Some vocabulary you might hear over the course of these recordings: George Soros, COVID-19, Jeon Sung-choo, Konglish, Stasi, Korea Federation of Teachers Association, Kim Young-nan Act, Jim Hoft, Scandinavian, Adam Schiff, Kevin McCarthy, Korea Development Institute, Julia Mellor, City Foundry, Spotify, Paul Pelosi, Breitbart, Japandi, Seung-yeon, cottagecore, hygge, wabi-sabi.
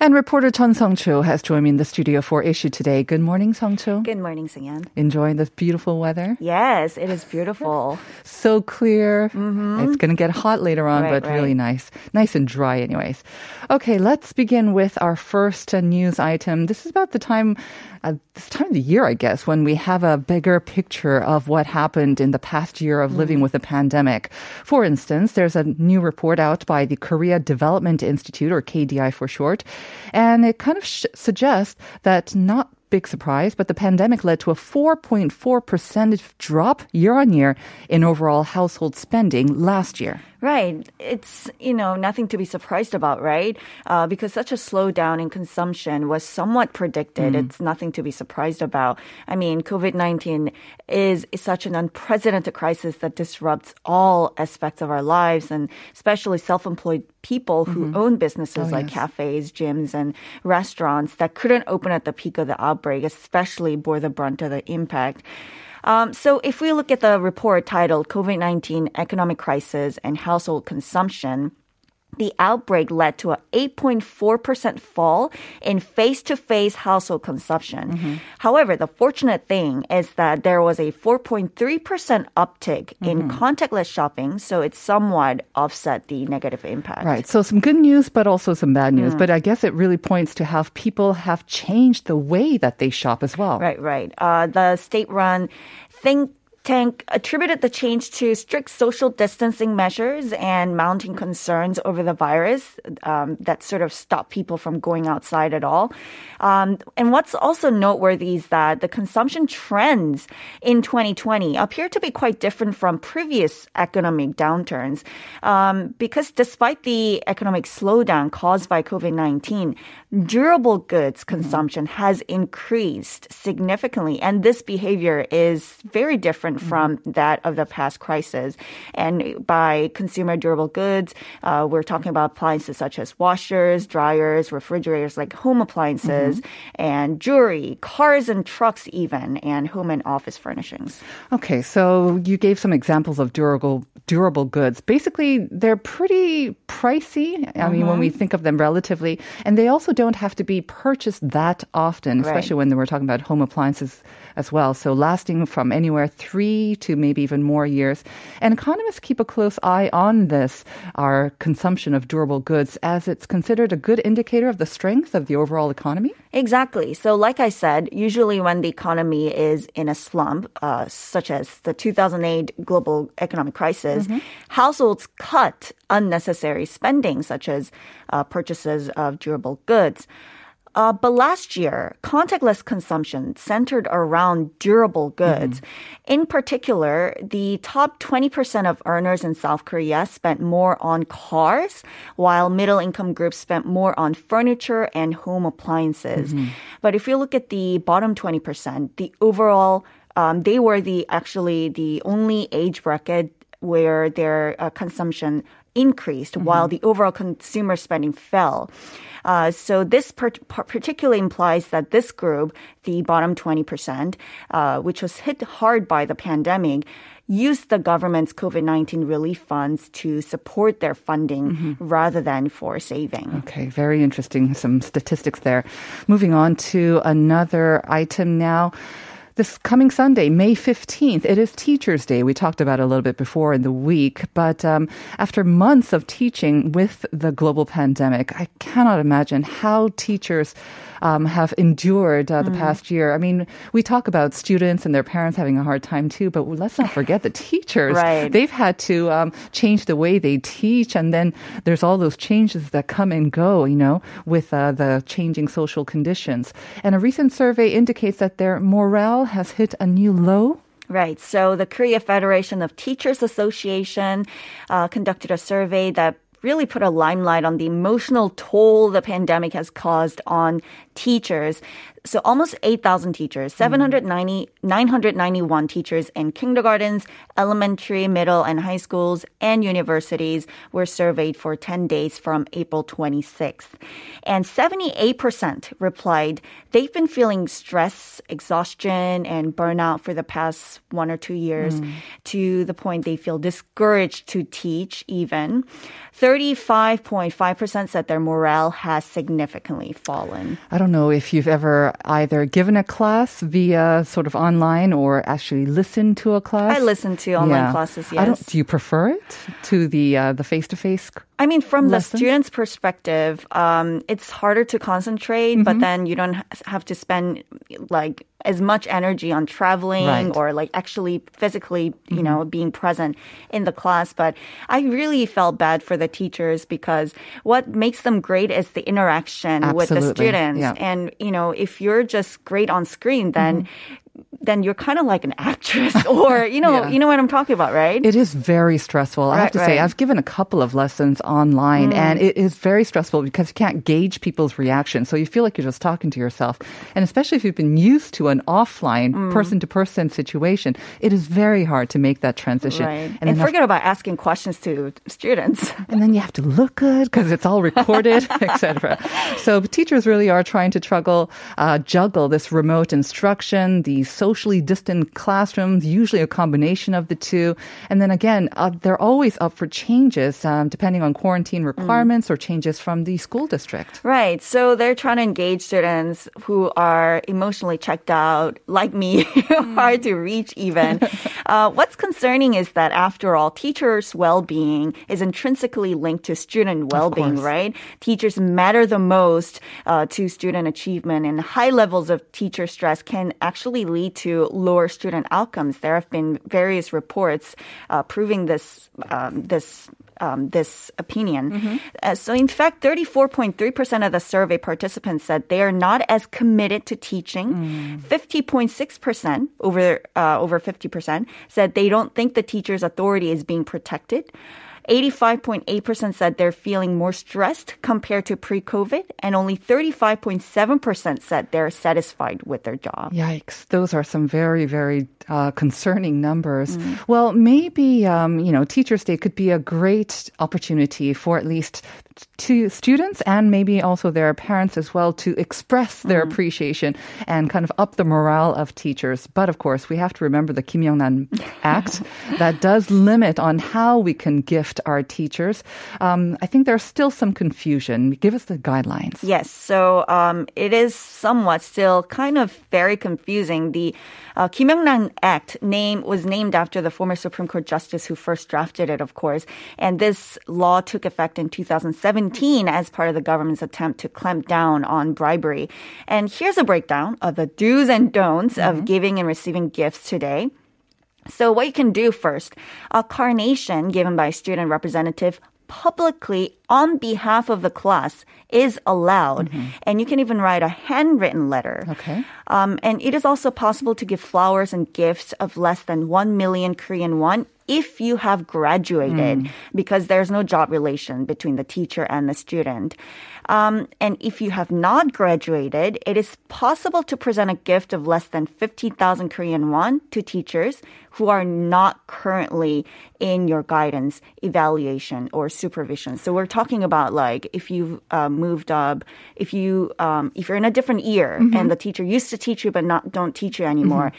And reporter Jeon Sung-choo has joined me in the studio for Issue Today. Good morning, Sung-choo. Good morning, Seung-yeon. Enjoying the beautiful weather? Yes, it is beautiful. So clear. Mm-hmm. It's going to get hot later on, but really nice. Nice and dry anyways. Okay, let's begin with our first news item. This is about the time, this time of the year, I guess, when we have a bigger picture of what happened in the past year of living with the pandemic. For instance, there's a new report out by the Korea Development Institute, or KDI for short. And it kind of suggests that, not big surprise, but the pandemic led to a 4.4% drop year on year in overall household spending last year. Right. It's, you know, nothing to be surprised about, right? Because such a slowdown in consumption was somewhat predicted. It's nothing to be surprised about. I mean, COVID-19 is such an unprecedented crisis that disrupts all aspects of our lives, and especially self-employed people who own businesses like cafes, gyms, and restaurants that couldn't open at the peak of the outbreak, especially bore the brunt of the impact. So if we look at the report titled COVID-19 Economic Crisis and Household Consumption, the outbreak led to an 8.4% fall in face-to-face household consumption. However, the fortunate thing is that there was a 4.3% uptick in contactless shopping, so it somewhat offset the negative impact. Right, so some good news, but also some bad news. But I guess it really points to how people have changed the way that they shop as well. Right. The state-run Think Tank attributed the change to strict social distancing measures and mounting concerns over the virus that sort of stopped people from going outside at all. And what's also noteworthy is that the consumption trends in 2020 appear to be quite different from previous economic downturns, because despite the economic slowdown caused by COVID-19, durable goods consumption has increased significantly, and this behavior is very different from that of the past crisis. And by consumer durable goods, we're talking about appliances such as washers, dryers, refrigerators, like home appliances, and jewelry, cars and trucks even, and home and office furnishings. Okay, so you gave some examples of durable goods. Basically, they're pretty pricey. I mean, when we think of them relatively, and they also don't have to be purchased that often, especially when we're talking about home appliances as well. So lasting from anywhere 3 to maybe even more years. And economists keep a close eye on this, our consumption of durable goods, as it's considered a good indicator of the strength of the overall economy. Exactly. So like I said, usually when the economy is in a slump, such as the 2008 global economic crisis, households cut unnecessary spending, such as purchases of durable goods. But last year, contactless consumption centered around durable goods. In particular, the top 20% of earners in South Korea spent more on cars, while middle-income groups spent more on furniture and home appliances. But if you look at the bottom 20%, the overall, they were the only age bracket where their consumption increased, while the overall consumer spending fell. So this particularly implies that this group, the bottom 20%, which was hit hard by the pandemic, used the government's COVID-19 relief funds to support their funding rather than for saving. Okay, very interesting. Some statistics there. Moving on to another item now. This coming Sunday, May 15th, it is Teachers' Day. We talked about it a little bit before in the week, but after months of teaching with the global pandemic, I cannot imagine how teachers have endured the past year. I mean, we talk about students and their parents having a hard time too, but let's not forget the teachers. They've had to change the way they teach, and then there's all those changes that come and go, you know, with the changing social conditions. And a recent survey indicates that their morale has hit a new low. Right. So the Korea Federation of Teachers Association conducted a survey that really put a limelight on the emotional toll the pandemic has caused on teachers. So almost 8,000 teachers, 991 teachers in kindergartens, elementary, middle, and high schools, and universities were surveyed for 10 days from April 26th. And 78% replied they've been feeling stress, exhaustion, and burnout for the past 1 or 2 years to the point they feel discouraged to teach even. 35.5% said their morale has significantly fallen. I don't know if you've ever either given a class via sort of online or actually listened to a class. I listen to online classes, yes. Do you prefer it to the face-to-face class? I mean, from the student's perspective, it's harder to concentrate, but then you don't have to spend like as much energy on traveling or like actually physically, you know, being present in the class. But I really felt bad for the teachers because what makes them great is the interaction with the students. Yeah. And, you know, if you're just great on screen, then you're kind of like an actress or, you know, you know what I'm talking about, right? It is very stressful. I have to say, I've given a couple of lessons online and it is very stressful because you can't gauge people's reaction. So you feel like you're just talking to yourself. And especially if you've been used to an offline person-to-person situation, it is very hard to make that transition. Right. And forget about asking questions to students. And then you have to look good because it's all recorded, etc. So teachers really are trying to juggle this remote instruction, these socially distant classrooms, usually a combination of the two. And then again, they're always up for changes depending on quarantine requirements or changes from the school district. Right. So they're trying to engage students who are emotionally checked out, like me, hard to reach even. What's concerning is that after all, teachers' well-being is intrinsically linked to student well-being, right? Teachers matter the most to student achievement, and high levels of teacher stress can actually lead to lower student outcomes. There have been various reports proving this opinion. So in fact, 34.3% of the survey participants said they are not as committed to teaching. 50.6%, over 50%, said they don't think the teacher's authority is being protected. 85.8% said they're feeling more stressed compared to pre-COVID, and only 35.7% said they're satisfied with their job. Yikes. Those are some very, very concerning numbers. Well, maybe, Teachers' Day could be a great opportunity for at least to students and maybe also their parents as well to express their appreciation and kind of up the morale of teachers. But of course, we have to remember the Kim Young-nan Act that does limit on how we can gift our teachers. I think there's still some confusion. Give us the guidelines. Yes, so it is somewhat still kind of very confusing. The Kim Young-nan Act was named after the former Supreme Court justice who first drafted it, of course. And this law took effect in 2017 as part of the government's attempt to clamp down on bribery. And here's a breakdown of the do's and don'ts of giving and receiving gifts today. So what you can do first, a carnation given by a student representative publicly on behalf of the class is allowed. And you can even write a handwritten letter. Okay. And it is also possible to give flowers and gifts of less than 1 million Korean won if you have graduated, because there's no job relation between the teacher and the student. And if you have not graduated, it is possible to present a gift of less than 15,000 Korean won to teachers who are not currently in your guidance, evaluation, or supervision. So we're talking about like if you moved up, if you're in a different year and the teacher used to teach you but don't teach you anymore,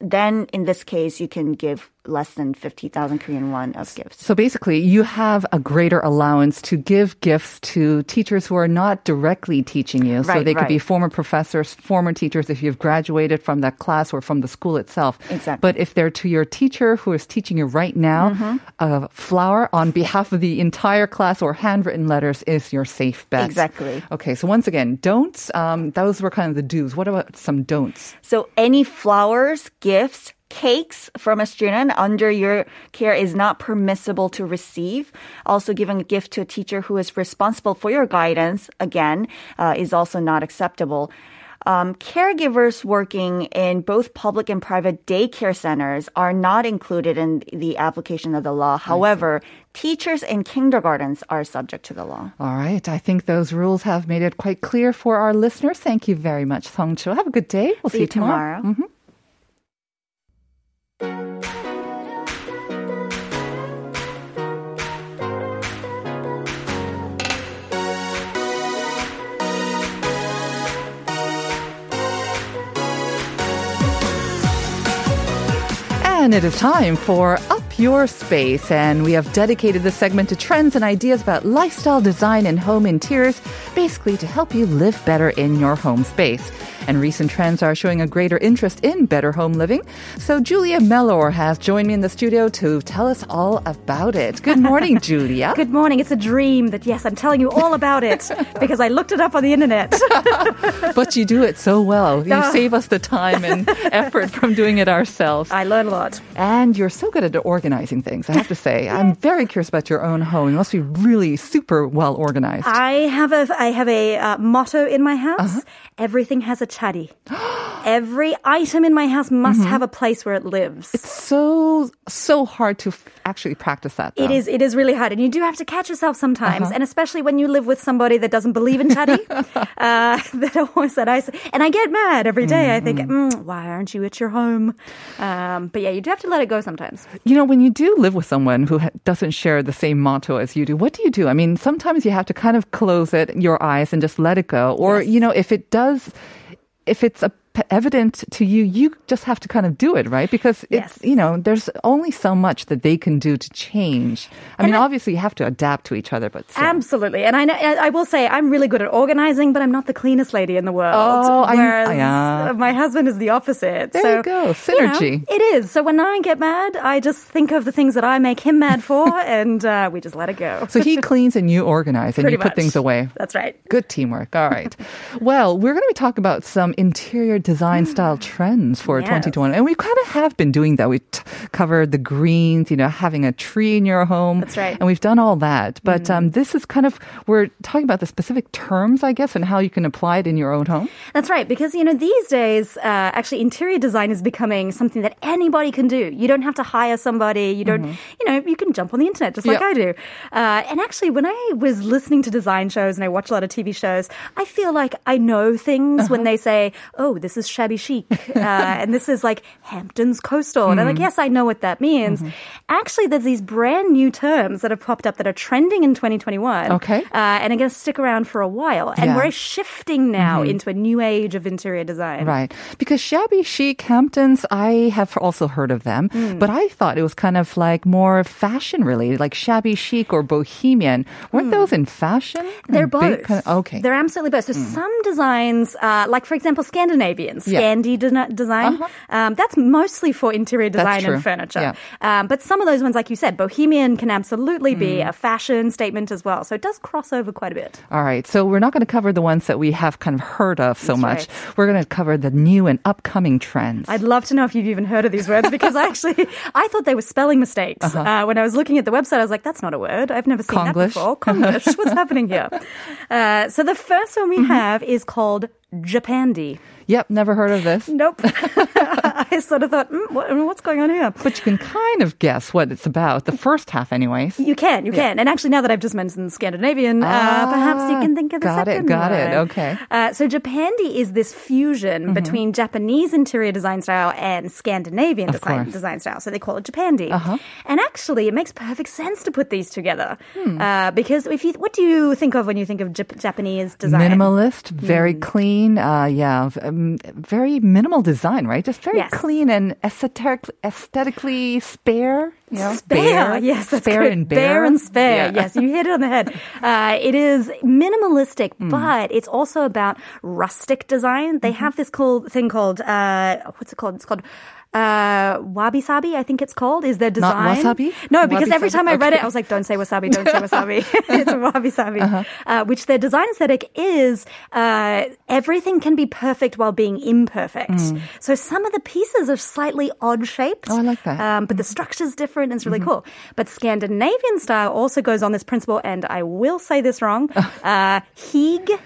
then in this case you can give less than 50,000 Korean won of gifts. So basically you have a greater allowance to give gifts to teachers who are not directly teaching you. Right, so they could be former professors, former teachers if you've graduated from that class or from the school itself. Exactly. But if they're to your teacher who is teaching you right now, a flower on behalf of the entire class or handwritten letters is your safe bet. Exactly. Okay, so once again, don'ts. Those were kind of the do's. What about some don'ts? So any flowers, gifts, cakes from a student under your care is not permissible to receive. Also, giving a gift to a teacher who is responsible for your guidance, again, is also not acceptable. caregivers working in both public and private daycare centers are not included in the application of the law. However, teachers in kindergartens are subject to the law. All right. I think those rules have made it quite clear for our listeners. Thank you very much, Sung-choo. Have a good day. We'll see you tomorrow. Mm-hmm. And it is time for Up Your Space, and we have dedicated this segment to trends and ideas about lifestyle design and home interiors, basically to help you live better in your home space. And recent trends are showing a greater interest in better home living. So Julia Mellor has joined me in the studio to tell us all about it. Good morning, Julia. Good morning. It's a dream that, yes, I'm telling you all about it because I looked it up on the internet. But you do it so well. You save us the time and effort from doing it ourselves. I learn a lot. And you're so good at organizing things, I have to say. Yes. I'm very curious about your own home. You must be really super well organized. I have a motto in my house. Everything has a 자리. Every item in my house must have a place where it lives. It's so hard to actually practice that, though. It is really hard. And you do have to catch yourself sometimes. And especially when you live with somebody that doesn't believe in 자리. And I get mad every day. I think, why aren't you at your home? But yeah, you do have to let it go sometimes. You know, when you do live with someone who doesn't share the same motto as you do, what do you do? I mean, sometimes you have to kind of close it, your eyes, and just let it go. Or, you know, if it's evident to you, you just have to kind of do it, right? Because it's, you know, there's only so much that they can do to change. I mean, obviously you have to adapt to each other, but still. Absolutely. And I will say I'm really good at organizing, but I'm not the cleanest lady in the world. Oh, whereas my husband is the opposite. There you go. Synergy. You know, it is. So when I get mad, I just think of the things that I make him mad for, and we just let it go. So he cleans and you organize and you put things away. That's right. Good teamwork. All right. Well, we're going to be talking about some interior design style trends for 2020. And we kind of have been doing that. We covered the greens, you know, having a tree in your home. That's right. And we've done all that. But this is kind of, we're talking about the specific terms, I guess, and how you can apply it in your own home. That's right. Because, you know, these days, actually interior design is becoming something that anybody can do. You don't have to hire somebody. You don't, you know, you can jump on the internet just like I do. And actually, when I was listening to design shows and I watch a lot of TV shows, I feel like I know things when they say, oh, this is shabby chic, and this is like Hamptons coastal. And I'm like, yes, I know what that means. Actually, there's these brand new terms that have popped up that are trending in 2021. Okay. And are going to stick around for a while. And we're shifting now into a new age of interior design. Right. Because shabby chic, Hamptons, I have also heard of them. But I thought it was kind of like more fashion related, like shabby chic or bohemian. Weren't those in fashion? They're both. Kind of, okay. They're absolutely both. So some designs, like for example, Scandinavian. Scandi design. That's mostly for interior design and furniture. Yeah. But some of those ones, like you said, bohemian can absolutely be a fashion statement as well. So it does cross over quite a bit. All right. So we're not going to cover the ones that we have kind of heard of so much. Right. We're going to cover the new and upcoming trends. I'd love to know if you've even heard of these words because I thought they were spelling mistakes. When I was looking at the website, I was like, that's not a word. I've never seen Konglish. That before. Konglish. What's happening here? So the first one we have is called Japandi. Yep, never heard of this. Nope. I sort of thought, what's going on here? But you can kind of guess what it's about, the first half anyways. You can. And actually, now that I've just mentioned Scandinavian, perhaps you can think of the second one. Got it, okay. So Japandi is this fusion between Japanese interior design style and Scandinavian design style. So they call it Japandi. And actually, it makes perfect sense to put these together. Because what do you think of when you think of Japanese design? Minimalist, very clean, very minimal design, right? Just very clean and aesthetically spare. You know? Spare, yes. That's spare good. And bare. Bare and spare, yes. You hit it on the head. It is minimalistic, but it's also about rustic design. They have this cool thing called, what's it called? It's called wabi-sabi, I think it's called, is their design. Not wasabi? No, because wabi-sabi. Every time I read it, I was like, don't say wasabi, don't say wasabi. It's wabi-sabi. Which their design aesthetic is everything can be perfect while being imperfect. So some of the pieces are slightly odd-shaped. Oh, I like that. But the structure's different and it's really cool. But Scandinavian style also goes on this principle, and I will say this wrong, hygge.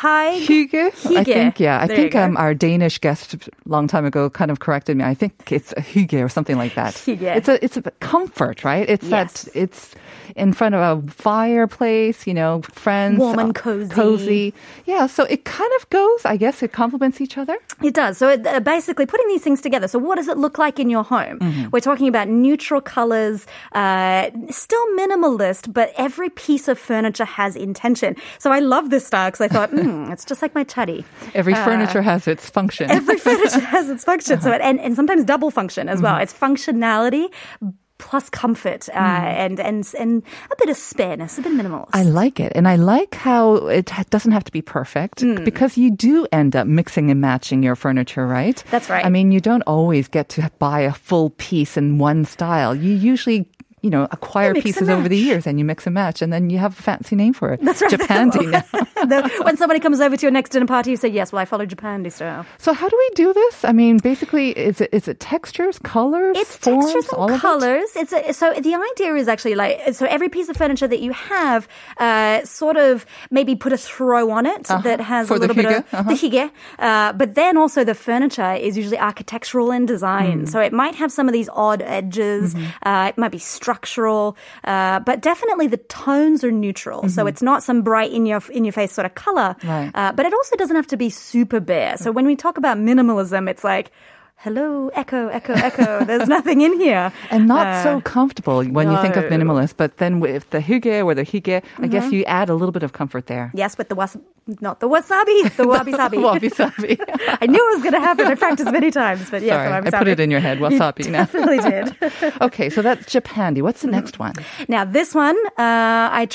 Hygge. I think, yeah. I think our Danish guest a long time ago kind of corrected me. I think it's a hygge or something like that. Hygge. It's a comfort, right? It's yes. that it's in front of a fireplace, you know, friends. Warm and cozy. Yeah, so it kind of goes, I guess it complements each other. It does. So it, basically putting these things together. So what does it look like in your home? Mm-hmm. We're talking about neutral colors, still minimalist, but every piece of furniture has intention. So I love this style because I thought, it's just like my chutty. Every furniture has its function. Every furniture has its function. Uh-huh. So and sometimes double function as well. Mm-hmm. It's functionality plus comfort and a bit of spareness, a bit minimalist. I like it. And I like how it doesn't have to be perfect because you do end up mixing and matching your furniture, right? That's right. I mean, you don't always get to buy a full piece in one style. You usually acquire pieces over the years and you mix and match and then you have a fancy name for it. That's right. Japandi. When somebody comes over to your next dinner party, you say, yes, well, I follow Japandi style. So how do we do this? I mean, basically, is it textures, colors, it's forms, textures and colors. It? So the idea is actually so every piece of furniture that you have sort of maybe put a throw on it that has a little bit of the hygge. But then also the furniture is usually architectural in design. So it might have some of these odd edges. Mm-hmm. It might be structural, but definitely the tones are neutral. Mm-hmm. So it's not some bright in your face sort of color, right. But it also doesn't have to be super bare. So when we talk about minimalism, it's like, hello, echo. There's nothing in here. And not so comfortable when you think of minimalist. But then with the hygge or the hygge, mm-hmm. I guess you add a little bit of comfort there. Yes, with the wabi-sabi. Wabi-sabi. I knew it was going to happen. I practiced many times. But yeah, sorry, I put it in your head, wasabi. You definitely did. Okay, so that's Japandi. What's the next one? Now, this one, I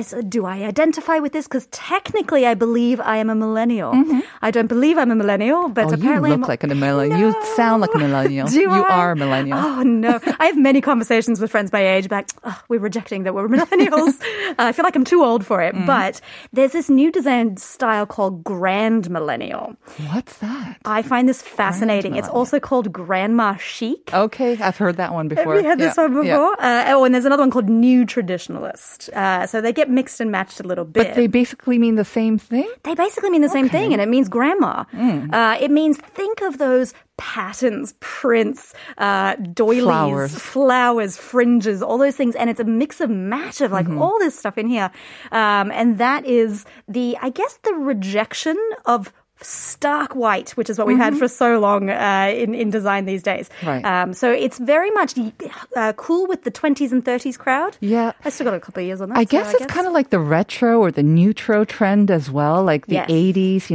said, do I identify with this? Because technically, I believe I am a millennial. Mm-hmm. I don't believe I'm a millennial, but apparently you look like a millennial. No. Sound like a millennial. You are a millennial. Oh, no. I have many conversations with friends my age about, we're rejecting that we're millennials. I feel like I'm too old for it. Mm. But there's this new design style called grand millennial. What's that? I find this fascinating. It's also called grandma chic. Okay. I've heard that one before. Have you had this one before? Yeah. And there's another one called new traditionalist. So they get mixed and matched a little bit. But they basically mean the same thing? They basically mean the same thing, and it means grandma. Mm. It means think of those patterns, prints, doilies, flowers, fringes, all those things. And it's a mix of match of all this stuff in here. And that is the rejection of stark white, which is what we've had for so long in design these days. Right. So it's very much cool with the 20s and 30s crowd. Yeah. I still got a couple of years on that. I guess it's kind of like the retro or the neutro trend as well, like the 80s,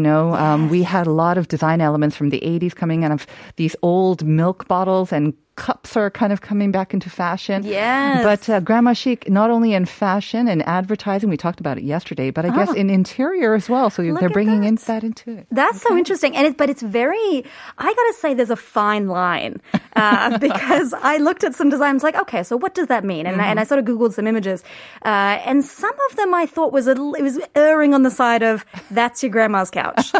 we had a lot of design elements from the 80s coming out of these old milk bottles and cups are kind of coming back into fashion. Yes. But grandma chic, not only in fashion and advertising, we talked about it yesterday, but I guess in interior as well. So they're bringing that into it. That's so interesting. And it's very, I got to say there's a fine line because I looked at some designs like, okay, so what does that mean? And, I sort of Googled some images. And some of them I thought it was erring on the side of that's your grandma's couch.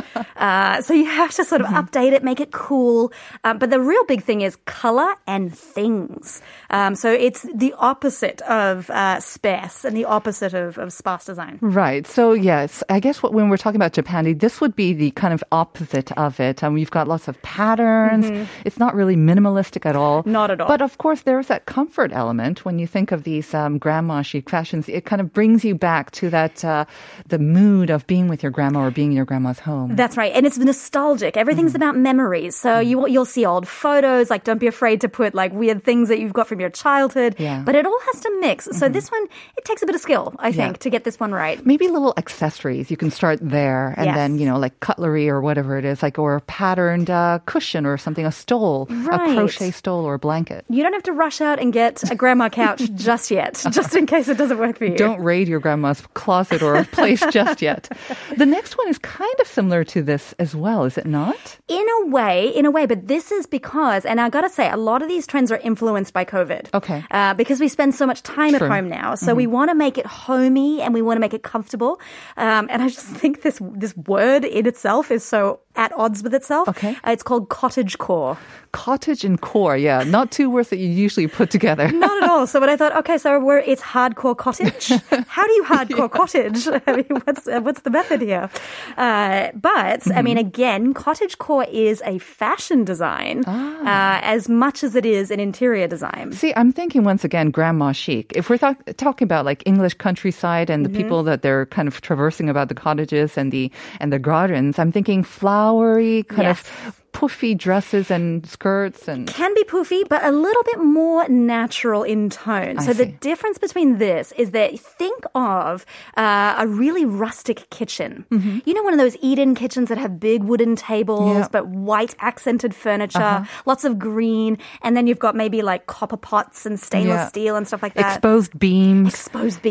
So you have to sort of update it, make it cool. But the real big thing is color and things. So it's the opposite of sparse and the opposite of sparse design. Right. So yes, I guess when we're talking about Japandi, this would be the kind of opposite of it. And we've got lots of patterns. Mm-hmm. It's not really minimalistic at all. Not at all. But of course, there's that comfort element. When you think of these grandma chic fashions, it kind of brings you back to that, the mood of being with your grandma or being in your grandma's home. That's right. And it's nostalgic. Everything's about memories. So you'll see old photos, like don't be afraid to put like weird things that you've got from your childhood, but it all has to mix. So this one, it takes a bit of skill, I think, to get this one right. Maybe little accessories. You can start there and then, like cutlery or whatever it is, like or a patterned cushion or something, a stole, a crochet stole or a blanket. You don't have to rush out and get a grandma couch just yet, just in case it doesn't work for you. Don't raid your grandma's closet or place just yet. The next one is kind of similar to this as well, is it not? In a way, but this is because, and I got to say, a lot of these trends are influenced by COVID. Okay. Because we spend so much time at home now. So we want to make it homey and we want to make it comfortable. And I just think this word in itself is so at odds with itself. Okay. It's called cottagecore. Cottage and core, yeah. Not two words that you usually put together. Not at all. So when I thought, okay, so it's hardcore cottage. How do you hardcore cottage? I mean, what's the method here? But, I mean, again, cottagecore is a fashion design as much as it is an interior design. See, I'm thinking once again, grandma chic. If we're talking about like English countryside and the people that they're kind of traversing about the cottages and the gardens, I'm thinking flowery kind of poofy dresses and skirts. And can be poofy, but a little bit more natural in tone. So the difference between this is that think of a really rustic kitchen. Mm-hmm. You know, one of those eat-in kitchens that have big wooden tables, but white accented furniture, lots of green, and then you've got maybe like copper pots and stainless steel and stuff like that. Exposed beams.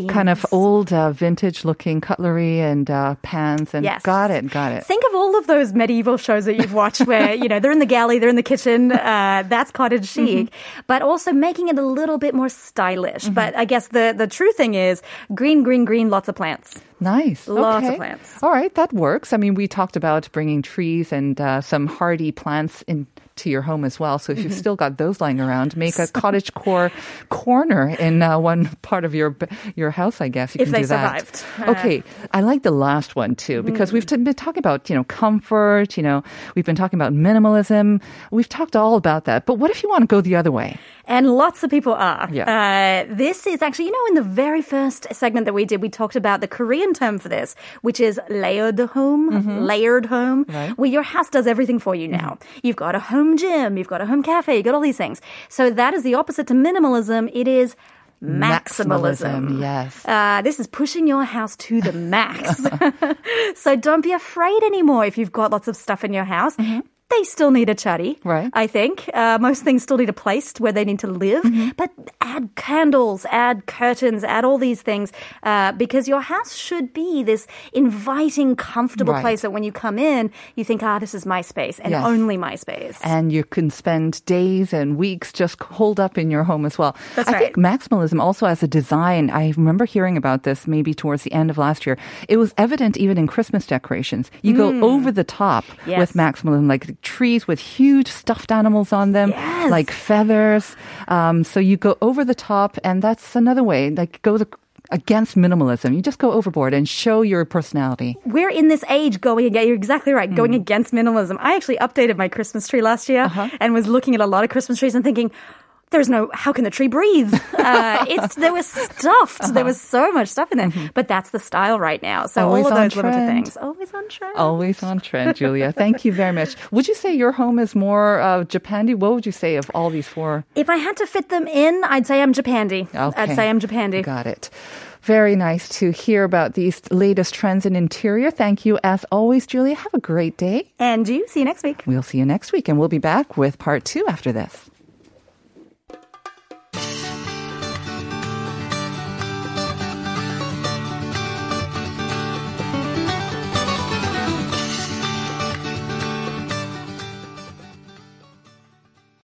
Kind of old vintage-looking cutlery and pans. And Got it. Think of all of those medieval shows that you've watched where you know, they're in the galley, they're in the kitchen. That's cottage chic. But also making it a little bit more stylish. But I guess the true thing is green, lots of plants. Nice. Lots of plants. All right, that works. I mean, we talked about bringing trees and some hardy plants into your home as well. So if you've still got those lying around, make a cottagecore corner in one part of your house, I guess. You if can they do that. Survived. Okay, I like the last one too, because we've been talking about, you know, comfort, you know, we've been talking about minimalism. We've talked all about that. But what if you want to go the other way? And lots of people are. Yeah. This is actually, you know, in the very first segment that we did, we talked about the Korean term for this, which is layered home, right, where your house does everything for you now. You've got a home gym, you've got a home cafe, you've got all these things. So that is the opposite to minimalism. It is maximalism. Yes. This is pushing your house to the max. So don't be afraid anymore if you've got lots of stuff in your house. They still need a chari, right? I think. Most things still need a place where they need to live. But add candles, add curtains, add all these things because your house should be this inviting, comfortable place that when you come in, you think, this is my space and only my space. And you can spend days and weeks just holed up in your home as well. That's right. I think maximalism also as a design, I remember hearing about this maybe towards the end of last year. It was evident even in Christmas decorations. You go over the top with maximalism, like trees with huge stuffed animals on them, like feathers. So you go over the top, and that's another way, like against minimalism. You just go overboard and show your personality. We're in this age you're exactly right, going against minimalism. I actually updated my Christmas tree last year and was looking at a lot of Christmas trees and thinking, how can the tree breathe? There was stuffed. There was so much stuff in there. But that's the style right now. So always all of those limited things. Always on trend, Julia. Thank you very much. Would you say your home is more Japandi? What would you say of all these four? If I had to fit them in, I'd say I'm Japandi. Okay. Got it. Very nice to hear about these latest trends in interior. Thank you, as always, Julia. Have a great day. And you. See you next week. We'll see you next week. And we'll be back with part 2 after this.